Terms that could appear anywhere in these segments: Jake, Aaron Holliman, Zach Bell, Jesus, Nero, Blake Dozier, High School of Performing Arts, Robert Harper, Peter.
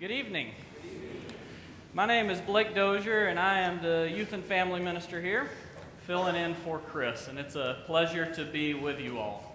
Good evening. My name is Blake Dozier, and I am the youth and family minister here, filling in for Chris, and it's a pleasure to be with you all.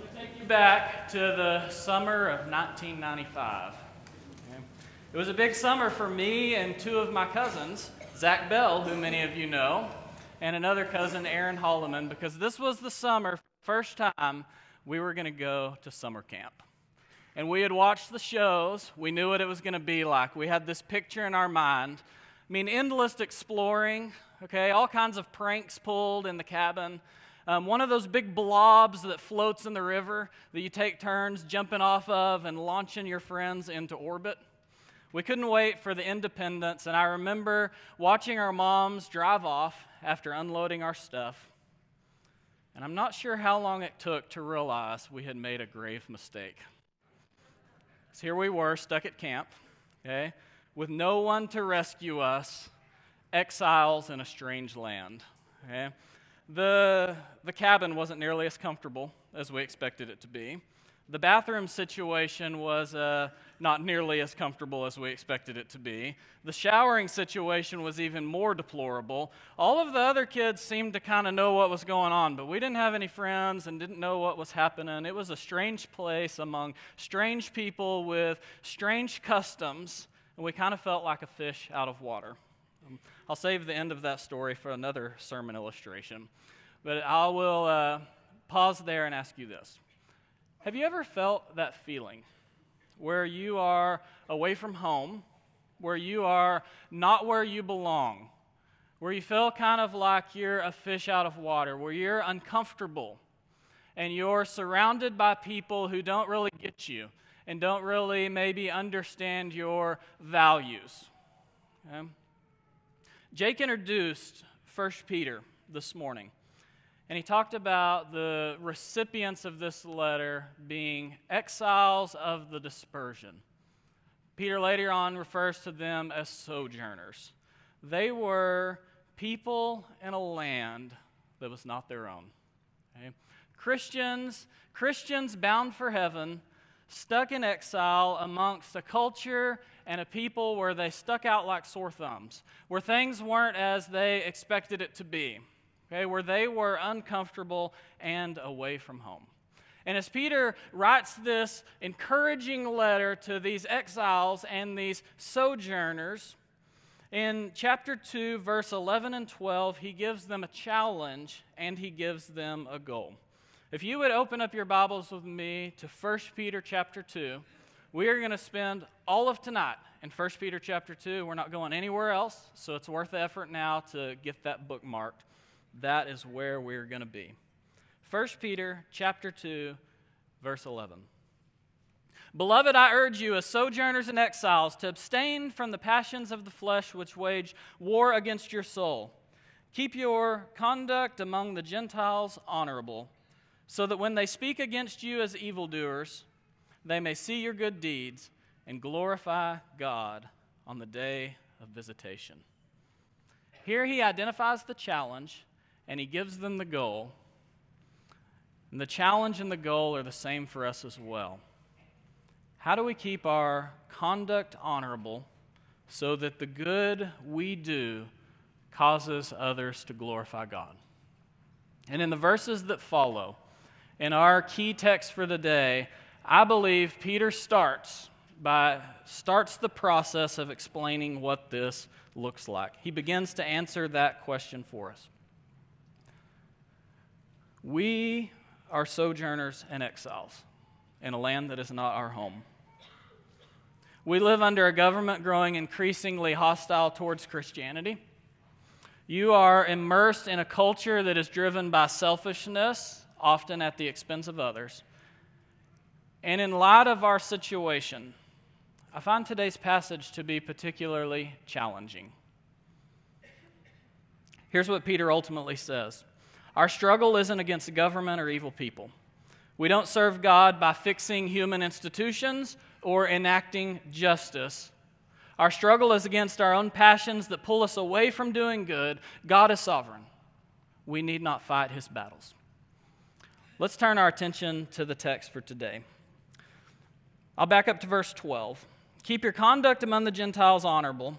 Let me take you back to the summer of 1995. It was a big summer for me and two of my cousins, Zach Bell, who many of you know, and another cousin, Aaron Holliman, because this was the summer, first time, we were going to go to summer camp. And we had watched the shows. We knew what it was going to be like. We had this picture in our mind. I mean, endless exploring, okay, all kinds of pranks pulled in the cabin. One of those big blobs that floats in the river that you take turns jumping off of and launching your friends into orbit. We couldn't wait for the independence, and I remember watching our moms drive off after unloading our stuff. And I'm not sure how long it took to realize we had made a grave mistake. So here we were, stuck at camp, okay, with no one to rescue us, exiles in a strange land. Okay? The cabin wasn't nearly as comfortable as we expected it to be. The bathroom situation was not nearly as comfortable as we expected it to be. The showering situation was even more deplorable. All of the other kids seemed to kind of know what was going on, but we didn't have any friends and didn't know what was happening. It was a strange place among strange people with strange customs, and we kind of felt like a fish out of water. I'll save the end of that story for another sermon illustration, but I will pause there and ask you this. Have you ever felt that feeling where you are away from home, where you are not where you belong, where you feel kind of like you're a fish out of water, where you're uncomfortable and you're surrounded by people who don't really get you and don't really maybe understand your values? Okay? Jake introduced 1 Peter this morning. And he talked about the recipients of this letter being exiles of the dispersion. Peter later on refers to them as sojourners. They were people in a land that was not their own. Okay? Christians bound for heaven, stuck in exile amongst a culture and a people where they stuck out like sore thumbs, where things weren't as they expected it to be. Okay, where they were uncomfortable and away from home. And as Peter writes this encouraging letter to these exiles and these sojourners, in chapter 2, verse 11 and 12, he gives them a challenge and he gives them a goal. If you would open up your Bibles with me to 1 Peter chapter 2, we are going to spend all of tonight in 1 Peter chapter 2. We're not going anywhere else, so it's worth the effort now to get that bookmarked. That is where we're going to be. 1 Peter chapter 2, verse 11. Beloved, I urge you as sojourners and exiles to abstain from the passions of the flesh which wage war against your soul. Keep your conduct among the Gentiles honorable, so that when they speak against you as evildoers, they may see your good deeds and glorify God on the day of visitation. Here he identifies the challenge, and he gives them the goal. And the challenge and the goal are the same for us as well. How do we keep our conduct honorable so that the good we do causes others to glorify God? And in the verses that follow, in our key text for the day, I believe Peter starts the process of explaining what this looks like. He begins to answer that question for us. We are sojourners and exiles in a land that is not our home. We live under a government growing increasingly hostile towards Christianity. You are immersed in a culture that is driven by selfishness, often at the expense of others. And in light of our situation, I find today's passage to be particularly challenging. Here's what Peter ultimately says. Our struggle isn't against government or evil people. We don't serve God by fixing human institutions or enacting justice. Our struggle is against our own passions that pull us away from doing good. God is sovereign. We need not fight his battles. Let's turn our attention to the text for today. I'll back up to verse 12. Keep your conduct among the Gentiles honorable,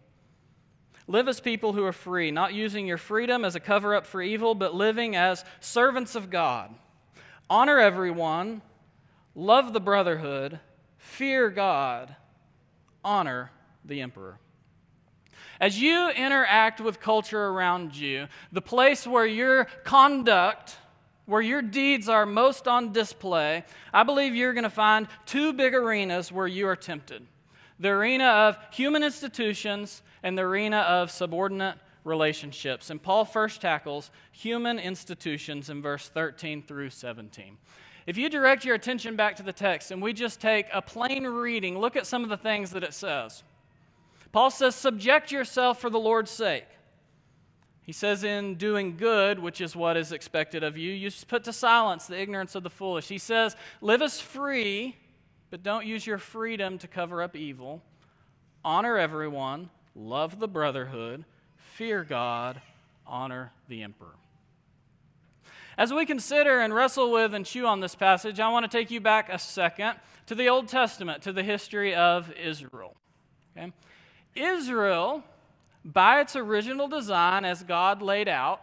Live as people who are free, not using your freedom as a cover-up for evil, but living as servants of God. Honor everyone, love the brotherhood, fear God, honor the emperor. As you interact with culture around you, the place where your conduct, where your deeds are most on display, I believe you're going to find two big arenas where you are tempted. The arena of human institutions and the arena of subordinate relationships. And Paul first tackles human institutions in verse 13 through 17. If you direct your attention back to the text and we just take a plain reading, look at some of the things that it says. Paul says, subject yourself for the Lord's sake. He says, in doing good, which is what is expected of you, you put to silence the ignorance of the foolish. He says, live as free, but don't use your freedom to cover up evil. Honor everyone, love the brotherhood, fear God, honor the emperor. As we consider and wrestle with and chew on this passage, I want to take you back a second to the Old Testament, to the history of Israel. Okay? Israel, by its original design as God laid out,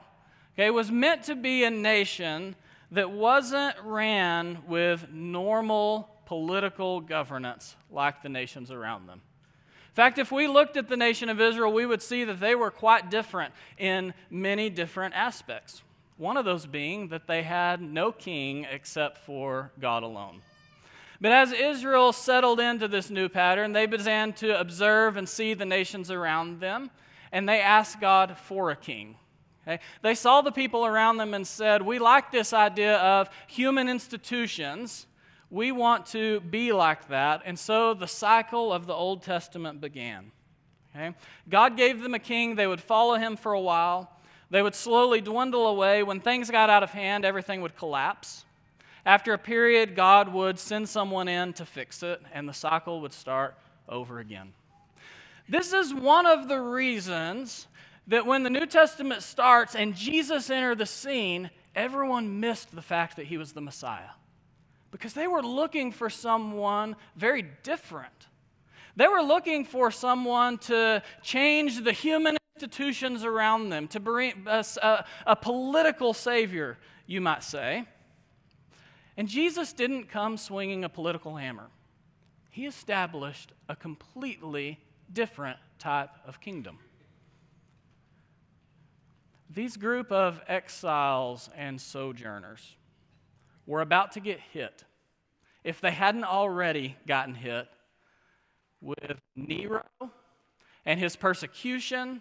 okay, was meant to be a nation that wasn't ran with normal political governance like the nations around them. In fact, if we looked at the nation of Israel, we would see that they were quite different in many different aspects. One of those being that they had no king except for God alone. But as Israel settled into this new pattern, they began to observe and see the nations around them, and they asked God for a king. Okay? They saw the people around them and said, we like this idea of human institutions. We want to be like that. And so the cycle of the Old Testament began. Okay? God gave them a king. They would follow him for a while. They would slowly dwindle away. When things got out of hand, everything would collapse. After a period, God would send someone in to fix it, and the cycle would start over again. This is one of the reasons that when the New Testament starts and Jesus entered the scene, everyone missed the fact that he was the Messiah. Because they were looking for someone very different. They were looking for someone to change the human institutions around them, to bring us a political savior, you might say. And Jesus didn't come swinging a political hammer. He established a completely different type of kingdom. These group of exiles and sojourners were about to get hit, if they hadn't already gotten hit, with Nero and his persecution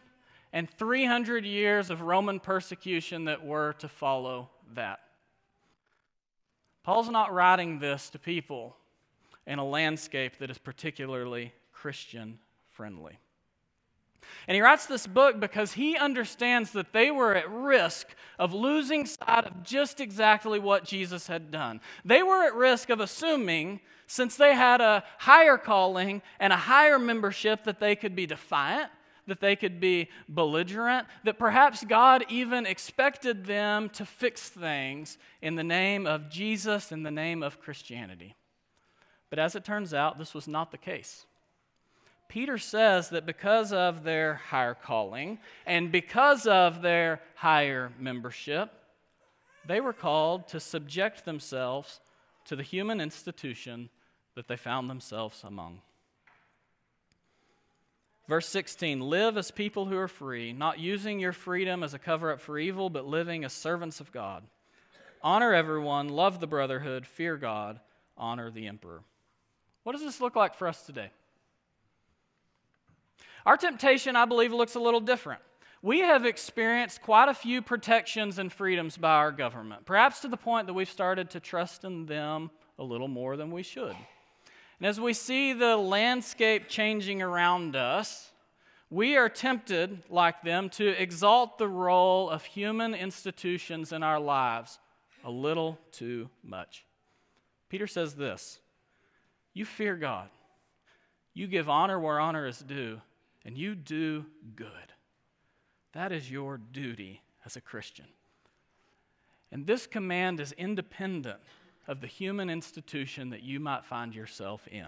and 300 years of Roman persecution that were to follow that. Paul's not writing this to people in a landscape that is particularly Christian-friendly. And he writes this book because he understands that they were at risk of losing sight of just exactly what Jesus had done. They were at risk of assuming, since they had a higher calling and a higher membership, that they could be defiant, that they could be belligerent, that perhaps God even expected them to fix things in the name of Jesus, in the name of Christianity. But as it turns out, this was not the case. Peter says that because of their higher calling and because of their higher membership, they were called to subject themselves to the human institution that they found themselves among. Verse 16, live as people who are free, not using your freedom as a cover-up for evil, but living as servants of God. Honor everyone, love the brotherhood, fear God, honor the emperor. What does this look like for us today? Our temptation, I believe, looks a little different. We have experienced quite a few protections and freedoms by our government, perhaps to the point that we've started to trust in them a little more than we should. And as we see the landscape changing around us, We are tempted, like them, to exalt the role of human institutions in our lives a little too much. Peter says this, you fear God, you give honor where honor is due, and you do good. That is your duty as a Christian. And this command is independent of the human institution that you might find yourself in.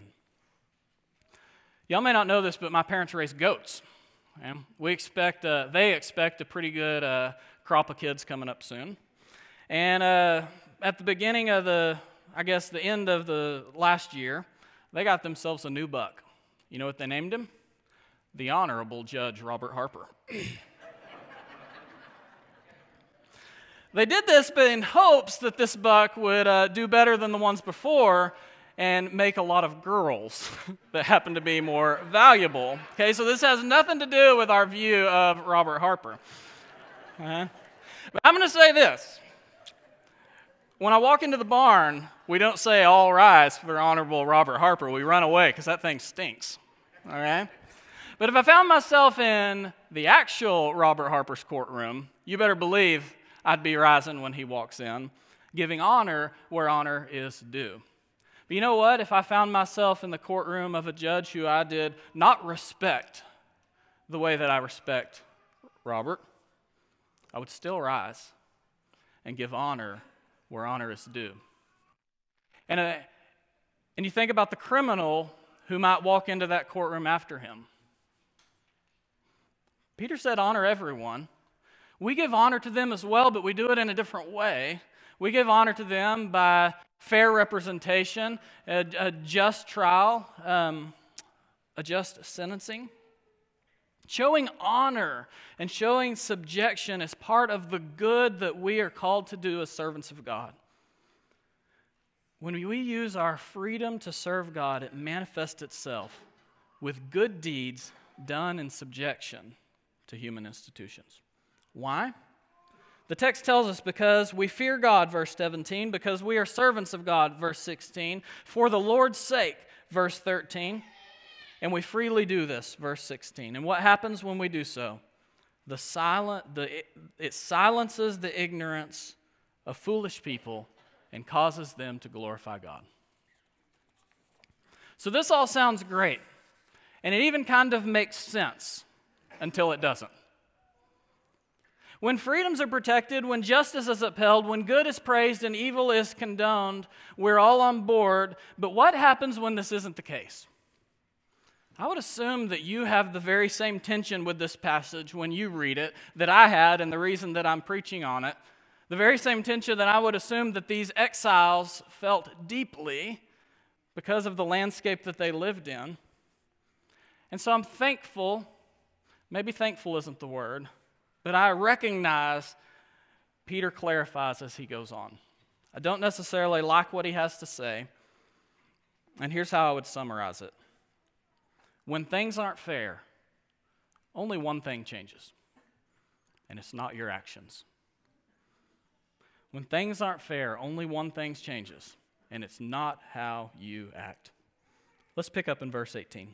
Y'all may not know this, but my parents raise goats. We expect, they expect a pretty good crop of kids coming up soon. And at the beginning of the end of the last year, they got themselves a new buck. You know what they named him? The Honorable Judge Robert Harper. They did this but in hopes that this buck would do better than the ones before and make a lot of girls that happen to be more valuable. Okay, so this has nothing to do with our view of Robert Harper. But I'm going to say this. When I walk into the barn, we don't say, all rise for Honorable Robert Harper. We run away because that thing stinks, all right? But if I found myself in the actual Robert Harper's courtroom, you better believe I'd be rising when he walks in, giving honor where honor is due. But you know what? If I found myself in the courtroom of a judge who I did not respect the way that I respect Robert, I would still rise and give honor where honor is due. And you think about the criminal who might walk into that courtroom after him. Peter said, honor everyone. We give honor to them as well, but we do it in a different way. We give honor to them by fair representation, a just trial, a just sentencing. Showing honor and showing subjection is part of the good that we are called to do as servants of God. When we use our freedom to serve God, it manifests itself with good deeds done in subjection to human institutions. Why? The text tells us because we fear God, verse 17, because we are servants of God, verse 16, for the Lord's sake, verse 13, and we freely do this, verse 16. And what happens when we do so? It silences the ignorance of foolish people and causes them to glorify God. So this all sounds great, and it even kind of makes sense until it doesn't. When freedoms are protected, when justice is upheld, when good is praised and evil is condoned, we're all on board. But what happens when this isn't the case? I would assume that you have the very same tension with this passage when you read it that I had, and the reason that I'm preaching on it, the very same tension that I would assume that these exiles felt deeply because of the landscape that they lived in. And so I'm thankful, maybe thankful isn't the word, but I recognize Peter clarifies as he goes on. I don't necessarily like what he has to say, and here's how I would summarize it. When things aren't fair, only one thing changes, and it's not your actions. When things aren't fair, only one thing changes, and it's not how you act. Let's pick up in verse 18.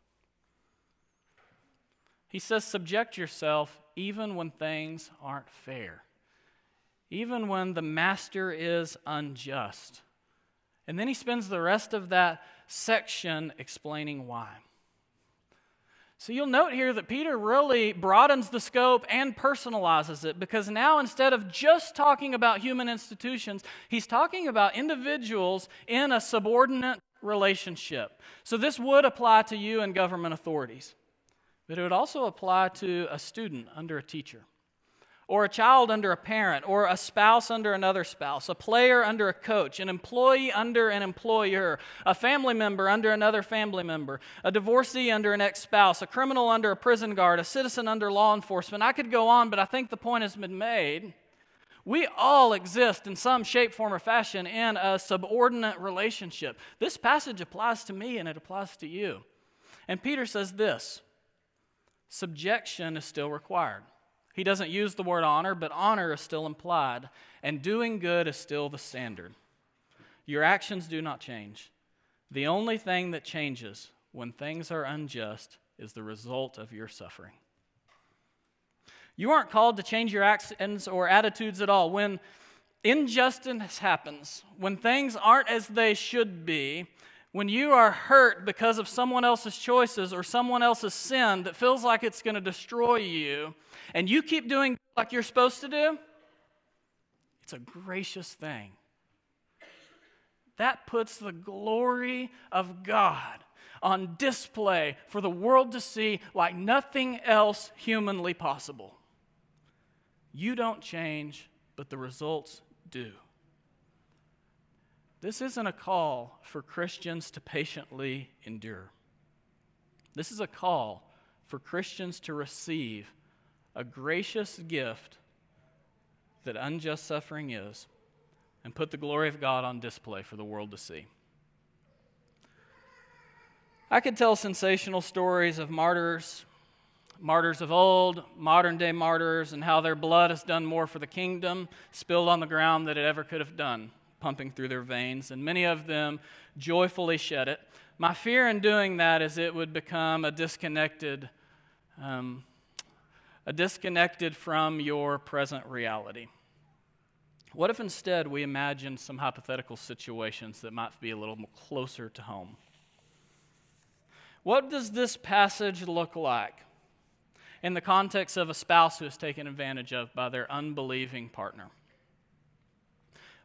He says, subject yourself even when things aren't fair, even when the master is unjust. And then he spends the rest of that section explaining why. So you'll note here that Peter really broadens the scope and personalizes it, because now instead of just talking about human institutions, he's talking about individuals in a subordinate relationship. So this would apply to you and government authorities, but it would also apply to a student under a teacher, or a child under a parent, or a spouse under another spouse, a player under a coach, an employee under an employer, a family member under another family member, a divorcee under an ex-spouse, a criminal under a prison guard, a citizen under law enforcement. I could go on, but I think the point has been made. We all exist in some shape, form, or fashion in a subordinate relationship. This passage applies to me and it applies to you. And Peter says this, subjection is still required. He doesn't use the word honor, but honor is still implied, and doing good is still the standard. Your actions do not change. The only thing that changes when things are unjust is the result of your suffering. You aren't called to change your actions or attitudes at all. When injustice happens, when things aren't as they should be, when you are hurt because of someone else's choices or someone else's sin that feels like it's going to destroy you, and you keep doing like you're supposed to do, it's a gracious thing. That puts the glory of God on display for the world to see like nothing else humanly possible. You don't change, but the results do. This isn't a call for Christians to patiently endure. This is a call for Christians to receive a gracious gift that unjust suffering is and put the glory of God on display for the world to see. I could tell sensational stories of martyrs of old, modern-day martyrs, and how their blood has done more for the kingdom spilled on the ground than it ever could have done, pumping through their veins, and many of them joyfully shed it. My fear in doing that is it would become a disconnected from your present reality. What if instead we imagined some hypothetical situations that might be a little more closer to home? What does this passage look like in the context of a spouse who is taken advantage of by their unbelieving partner?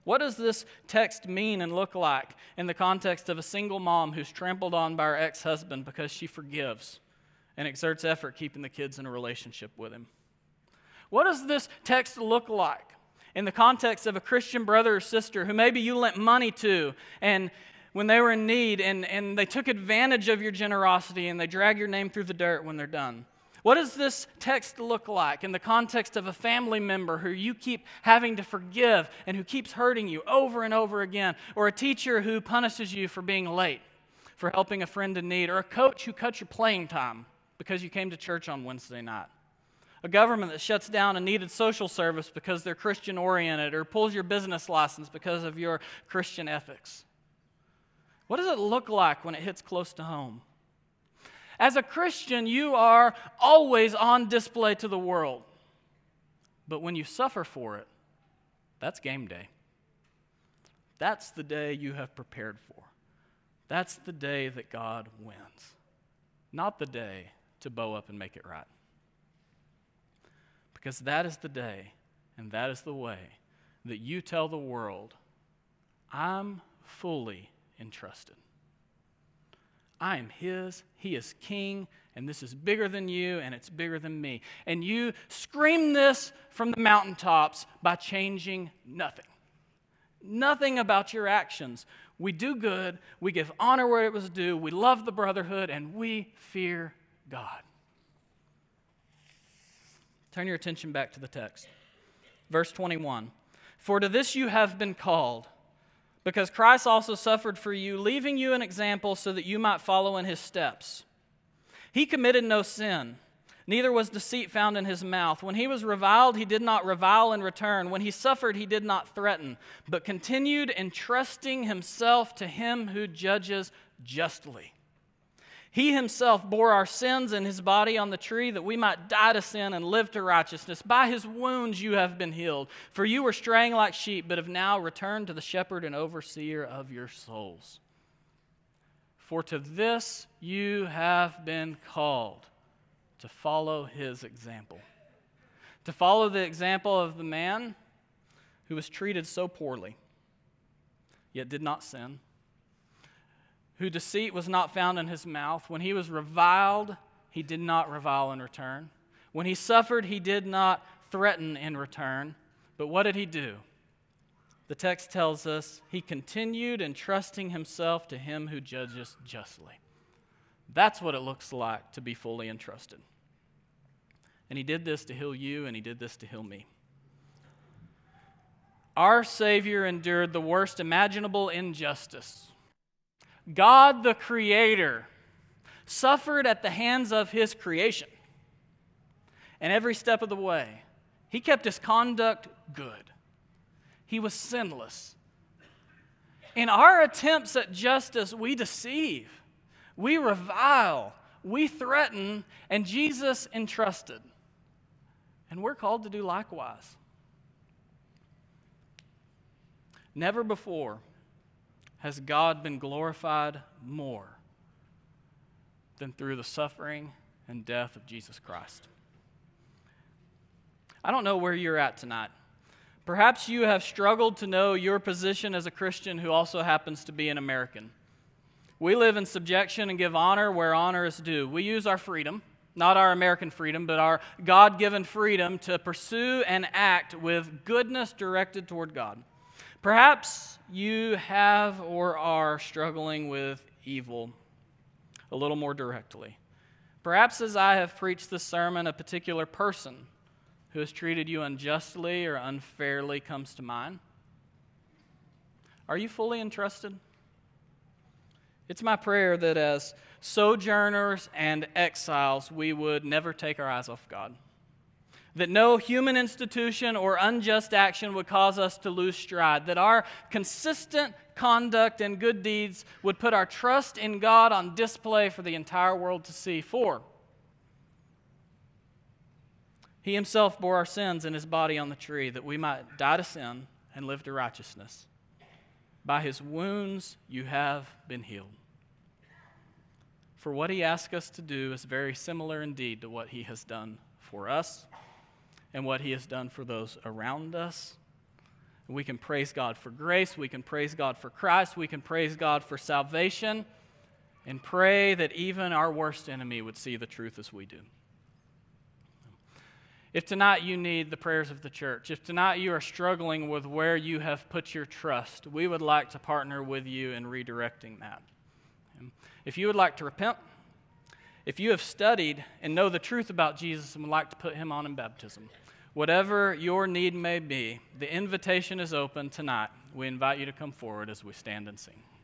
What does this text mean and look like in the context of a single mom who's trampled on by her ex-husband because she forgives and exerts effort keeping the kids in a relationship with him? What does this text look like in the context of a Christian brother or sister who maybe you lent money to and when they were in need and they took advantage of your generosity and they drag your name through the dirt when they're done? What does this text look like in the context of a family member who you keep having to forgive and who keeps hurting you over and over again, or a teacher who punishes you for being late, for helping a friend in need, or a coach who cuts your playing time because you came to church on Wednesday night, a government that shuts down a needed social service because they're Christian-oriented, or pulls your business license because of your Christian ethics? What does it look like when it hits close to home? As a Christian, you are always on display to the world. But when you suffer for it, that's game day. That's the day you have prepared for. That's the day that God wins, not the day to bow up and make it right. Because that is the day and that is the way that you tell the world, I'm fully entrusted. I am his, he is king, and this is bigger than you, and it's bigger than me. And you scream this from the mountaintops by changing nothing. Nothing about your actions. We do good, we give honor where it was due, we love the brotherhood, and we fear God. Turn your attention back to the text. Verse 21, for to this you have been called, because Christ also suffered for you, leaving you an example so that you might follow in his steps. He committed no sin, neither was deceit found in his mouth. When he was reviled, he did not revile in return. When he suffered, he did not threaten, but continued entrusting himself to him who judges justly. He himself bore our sins in his body on the tree that we might die to sin and live to righteousness. By his wounds you have been healed, for you were straying like sheep, but have now returned to the shepherd and overseer of your souls. For to this you have been called, to follow his example. To follow the example of the man who was treated so poorly, yet did not sin, who deceit was not found in his mouth. When he was reviled, he did not revile in return. When he suffered, he did not threaten in return. But what did he do? The text tells us he continued entrusting himself to him who judges justly. That's what it looks like to be fully entrusted. And he did this to heal you, and he did this to heal me. Our Savior endured the worst imaginable injustice. God the Creator suffered at the hands of His creation. And every step of the way, He kept His conduct good. He was sinless. In our attempts at justice, we deceive, we revile, we threaten, and Jesus entrusted. And we're called to do likewise. Never before has God been glorified more than through the suffering and death of Jesus Christ. I don't know where you're at tonight. Perhaps you have struggled to know your position as a Christian who also happens to be an American. We live in subjection and give honor where honor is due. We use our freedom, not our American freedom, but our God-given freedom to pursue and act with goodness directed toward God. Perhaps you have or are struggling with evil a little more directly. Perhaps as I have preached this sermon, a particular person who has treated you unjustly or unfairly comes to mind. Are you fully entrusted? It's my prayer that as sojourners and exiles, we would never take our eyes off God. That no human institution or unjust action would cause us to lose stride, that our consistent conduct and good deeds would put our trust in God on display for the entire world to see. For He Himself bore our sins in His body on the tree, that we might die to sin and live to righteousness. By His wounds you have been healed. For what He asks us to do is very similar indeed to what He has done for us, and what He has done for those around us. We can praise God for grace. We can praise God for Christ. We can praise God for salvation. And pray that even our worst enemy would see the truth as we do. If tonight you need the prayers of the church, if tonight you are struggling with where you have put your trust, we would like to partner with you in redirecting that. If you would like to repent, if you have studied and know the truth about Jesus and would like to put Him on in baptism, whatever your need may be, the invitation is open tonight. We invite you to come forward as we stand and sing.